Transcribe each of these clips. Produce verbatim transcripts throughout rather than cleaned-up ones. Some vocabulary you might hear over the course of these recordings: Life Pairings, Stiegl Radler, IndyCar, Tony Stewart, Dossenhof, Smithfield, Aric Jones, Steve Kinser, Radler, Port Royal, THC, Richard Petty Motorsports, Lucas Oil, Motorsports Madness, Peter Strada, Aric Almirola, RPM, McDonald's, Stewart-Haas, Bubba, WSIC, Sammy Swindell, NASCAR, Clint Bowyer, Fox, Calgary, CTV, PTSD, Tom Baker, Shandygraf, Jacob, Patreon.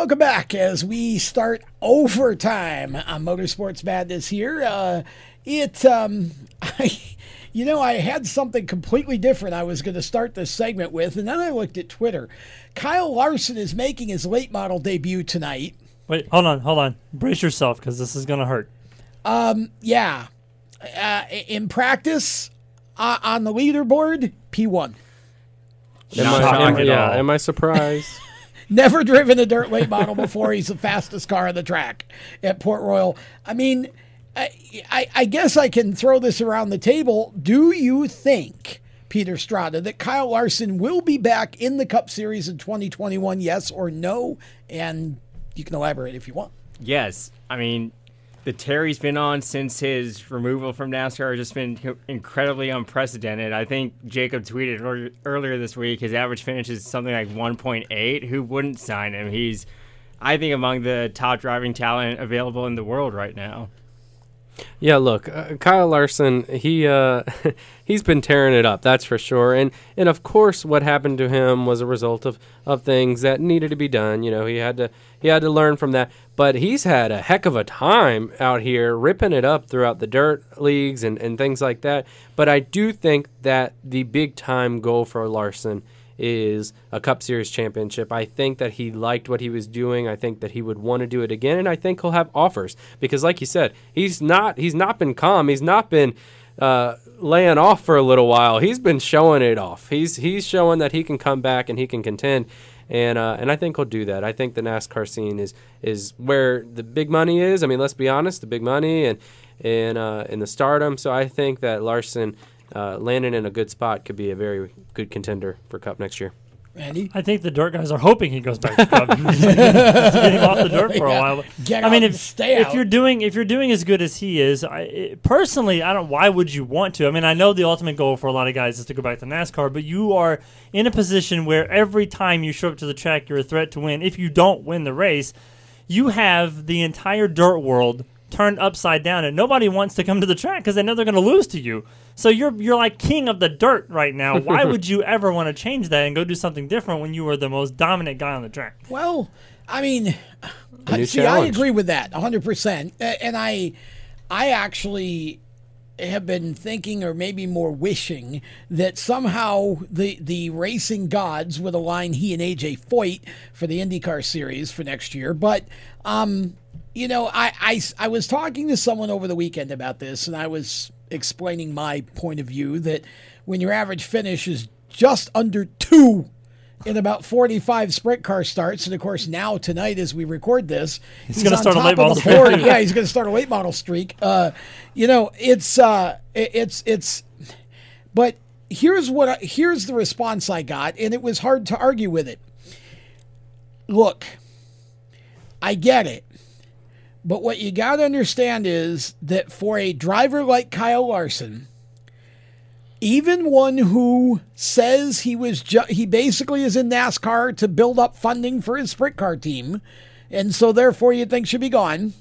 Welcome back as we start overtime on Motorsports Madness here. Uh, it, um, I, you know, I had something completely different I was going to start this segment with, and then I looked at Twitter. Kyle Larson is making his late model debut tonight. Wait, hold on, hold on. Brace yourself because this is going to hurt. Um, yeah. Uh, in practice, uh, on the leaderboard, P one. Am I, am, yeah, am I surprised? Never driven a dirt late model before. He's the fastest car on the track at Port Royal. I mean, I, I, I guess I can throw this around the table. Do you think, Peter Strada, that Kyle Larson will be back in the Cup Series in twenty twenty-one, yes or no? And you can elaborate if you want. Yes. I mean, the tear he's been on since his removal from NASCAR has just been incredibly unprecedented. I think Jacob tweeted or, earlier this week his average finish is something like one point eight. Who wouldn't sign him? He's, I think, among the top driving talent available in the world right now. Yeah, look, uh, Kyle Larson, he, uh, he's been tearing it up, that's for sure. And, and of course, what happened to him was a result of, of things that needed to be done. You know, he had to he had to learn from that. But he's had a heck of a time out here ripping it up throughout the dirt leagues and, and things like that. But I do think that the big-time goal for Larson is a Cup Series championship. I think that he liked what he was doing. I think that he would want to do it again, and I think he'll have offers because, like you said, he's not he's not been calm. He's not been uh, laying off for a little while. He's been showing it off. He's he's showing that he can come back and he can contend, and uh, and I think he'll do that. I think the NASCAR scene is is where the big money is. I mean, let's be honest, the big money and and uh, and the stardom. So I think that Larson. Uh, landing in a good spot could be a very good contender for Cup next year. Randy? I think the dirt guys are hoping he goes back to Cup. Get him off the dirt for yeah. a while. Get I out mean, if, stay if out. you're doing if you're doing as good as he is, I, it, personally, I don't. Why would you want to? I mean, I know the ultimate goal for a lot of guys is to go back to NASCAR, but you are in a position where every time you show up to the track, you're a threat to win. If you don't win the race, you have the entire dirt world turned upside down, and nobody wants to come to the track because they know they're going to lose to you. So you're you're like king of the dirt right now. Why would you ever want to change that and go do something different when you were the most dominant guy on the track? Well, I mean, I, see, challenge. I agree with that one hundred percent. And I, I actually have been thinking or maybe more wishing that somehow the, the racing gods would align he and A J Foyt for the IndyCar series for next year. But, um... You know, I, I, I was talking to someone over the weekend about this, and I was explaining my point of view that when your average finish is just under two in about forty-five sprint car starts, and of course now tonight as we record this, he's, he's going to start a late model streak. Yeah, he's going to start a late model streak. Uh, you know, it's uh, it, it's it's, but here's what I, here's the response I got, and it was hard to argue with it. Look, I get it. But what you got to understand is that for a driver like Kyle Larson, even one who says he was ju- he basically is in NASCAR to build up funding for his sprint car team, and so therefore you think should be gone,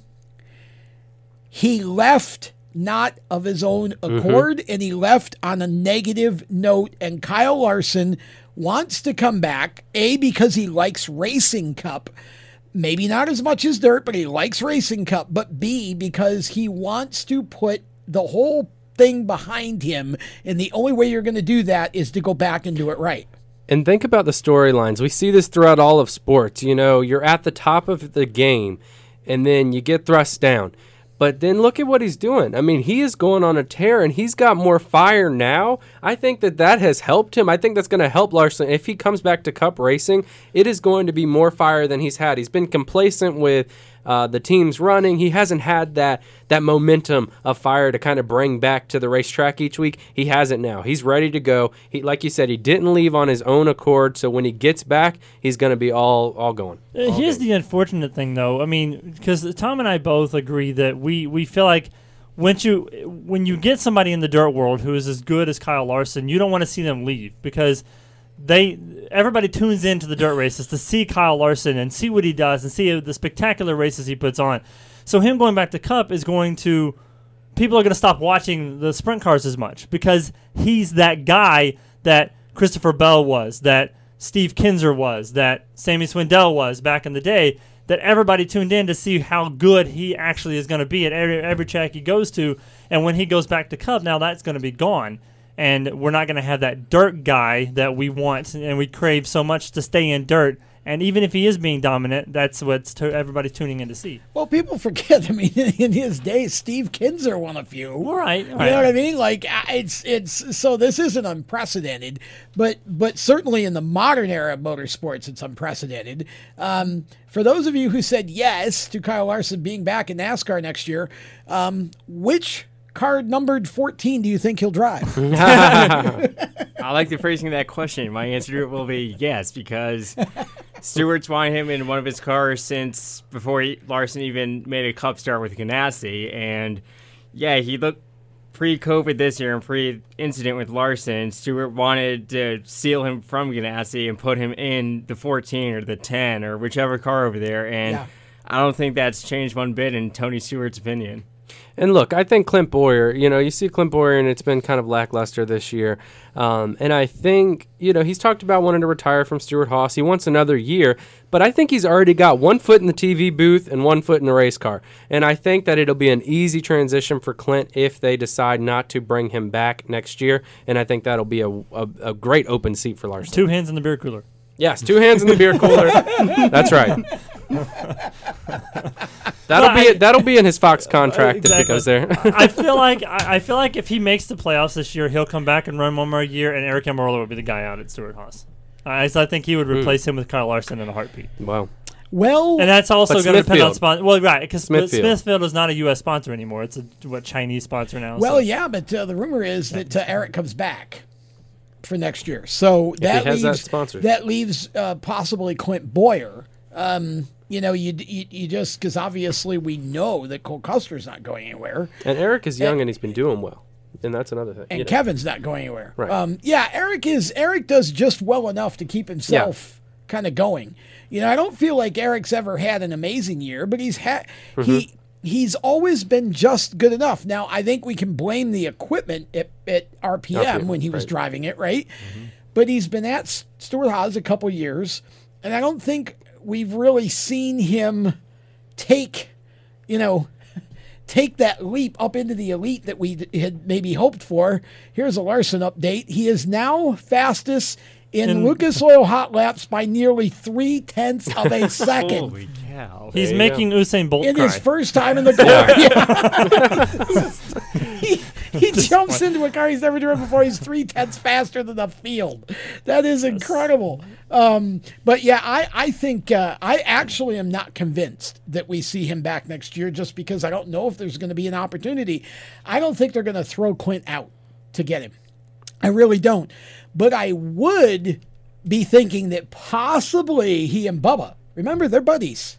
he left not of his own accord, mm-hmm. and he left on a negative note, and Kyle Larson wants to come back, A, because he likes Racing Cup, maybe not as much as dirt, but he likes Racing Cup, but B, because he wants to put the whole thing behind him, and the only way you're going to do that is to go back and do it right. And think about the storylines. We see this throughout all of sports. You know, you're at the top of the game, and then you get thrust down. But then look at what he's doing. I mean, he is going on a tear, and he's got more fire now. I think that that has helped him. I think that's going to help Larson. If he comes back to Cup racing, it is going to be more fire than he's had. He's been complacent with uh, the team's running. He hasn't had that that momentum of fire to kind of bring back to the racetrack each week. He has it now. He's ready to go. He, like you said, he didn't leave on his own accord, so when he gets back, he's going to be all, all going. All Here's going. The unfortunate thing, though. I mean, because Tom and I both agree that we We, we feel like once you, when you get somebody in the dirt world who is as good as Kyle Larson, you don't want to see them leave because they everybody tunes into the dirt races to see Kyle Larson and see what he does and see the spectacular races he puts on. So him going back to Cup is going to – people are going to stop watching the sprint cars as much because he's that guy that Christopher Bell was, that Steve Kinser was, that Sammy Swindell was back in the day, that everybody tuned in to see how good he actually is going to be at every, every track he goes to. And when he goes back to Cub, now that's going to be gone. And we're not going to have that dirt guy that we want and we crave so much to stay in dirt. And even if he is being dominant, that's what to- everybody's tuning in to see. Well, people forget. I mean, in his day, Steve Kinser won a few. All right, all you right. know what I mean? Like it's it's so this isn't unprecedented, but but certainly in the modern era of motorsports, it's unprecedented. Um, for those of you who said yes to Kyle Larson being back in NASCAR next year, um, which car numbered fourteen do you think he'll drive? I like the phrasing of that question. My answer to it will be yes, because Stewart's wanted him in one of his cars since before he, Larson even made a Cup start with Ganassi. And, yeah, he looked pre-COVID this year and pre-incident with Larson. Stewart wanted to steal him from Ganassi and put him in the fourteen or the ten or whichever car over there. And yeah. I don't think that's changed one bit in Tony Stewart's opinion. And look, I think Clint Bowyer, you know, you see Clint Bowyer and it's been kind of lackluster this year. Um, and I think, you know, he's talked about wanting to retire from Stewart-Haas. He wants another year, but I think he's already got one foot in the T V booth and one foot in the race car. And I think that it'll be an easy transition for Clint if they decide not to bring him back next year. And I think that'll be a, a, a great open seat for Larson. Two hands in the beer cooler. Yes, two hands in the beer cooler. That's right. That'll be I, that'll be in his Fox contract uh, exactly. if he goes there. I feel like I, I feel like if he makes the playoffs this year, he'll come back and run one more year, and Aric Almirola will be the guy out at Stewart-Haas. Uh, so I think he would replace mm. him with Kyle Larson in a heartbeat. Wow. Well, and that's also going to depend on sponsor. Well, right, because Smithfield. Smithfield is not a U S sponsor anymore; it's a what Chinese sponsor now. Well, so. yeah, but uh, the rumor is yeah. that uh, Aric comes back for next year, so that leaves that, sponsor. that leaves uh, possibly Clint Bowyer. Um, You know, you you, you just, because obviously we know that Cole Custer's not going anywhere. And Aric is young and, and he's been doing well. And that's another thing. And Kevin's know. not going anywhere. Right. Um, yeah, Aric is, Aric does just well enough to keep himself yeah. kind of going. You know, I don't feel like Eric's ever had an amazing year, but he's had, mm-hmm. he, he's always been just good enough. Now, I think we can blame the equipment at, at R P M, R P M when he right. was driving it, right? Mm-hmm. But he's been at Stewart-Haas a couple years, and I don't think we've really seen him take, you know, take that leap up into the elite that we had maybe hoped for. Here's a Larson update. He is now fastest in, in Lucas Oil hot laps by nearly three-tenths of a second. Holy cow. He's making go. Usain Bolt in cry. His first time in the car. he he jumps into a car he's never driven before. He's three-tenths faster than the field. That is incredible. Um, but, yeah, I, I think uh, I actually am not convinced that we see him back next year just because I don't know if there's going to be an opportunity. I don't think they're going to throw Clint out to get him. I really don't. But I would be thinking that possibly he and Bubba, remember, they're buddies.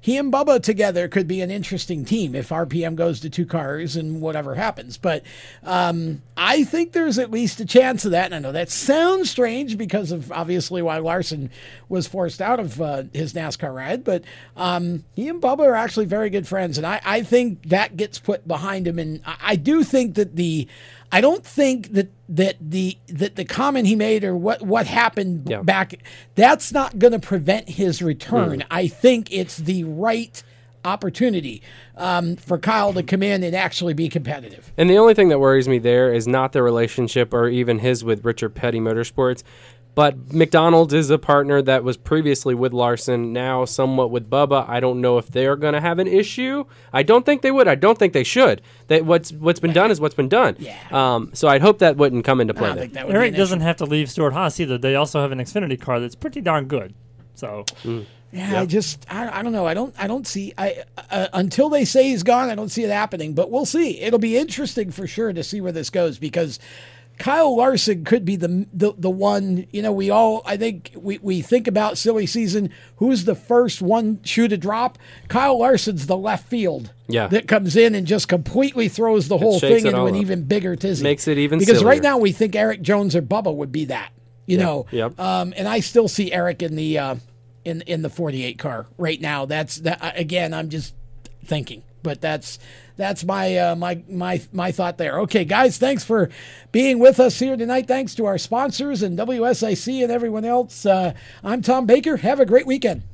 He and Bubba together could be an interesting team if R P M goes to two cars and whatever happens. But um, I think there's at least a chance of that. And I know that sounds strange because of obviously why Larson was forced out of uh, his NASCAR ride. But um, he and Bubba are actually very good friends. And I, I think that gets put behind him. And I, I do think that the... I don't think that, that the that the comment he made or what, what happened yeah. back, that's not going to prevent his return. Mm. I think it's the right opportunity um, for Kyle to come in and actually be competitive. And the only thing that worries me there is not the relationship or even his with Richard Petty Motorsports. But McDonald's is a partner that was previously with Larson, now somewhat with Bubba. I don't know if they're going to have an issue. I don't think they would. I don't think they should. They, what's What's been done is what's been done. Yeah. Um, so I'd hope that wouldn't come into play. I think that would Aric doesn't issue. have to leave Stewart-Haas either. They also have an Xfinity car that's pretty darn good. So... Mm. Yeah, yep. I just I, I don't know. I don't I don't see I uh, until they say he's gone, I don't see it happening, but we'll see. It'll be interesting for sure to see where this goes because Kyle Larson could be the the, the one, you know, we all I think we, we think about silly season, who's the first one shoe to drop? Kyle Larson's the left field yeah. that comes in and just completely throws the it whole thing into an up. even bigger tizzy. Makes it even Because sillier. Right now we think Aric Jones or Bubba would be that, you yep. know. Yep. Um and I still see Aric in the uh, in in the forty-eight car right now. That's that again, I'm just thinking but that's that's my uh, my my my thought there. Okay, guys, thanks for being with us here tonight. Thanks to our sponsors and W S I C and everyone else. Uh, I'm Tom Baker. Have a great weekend.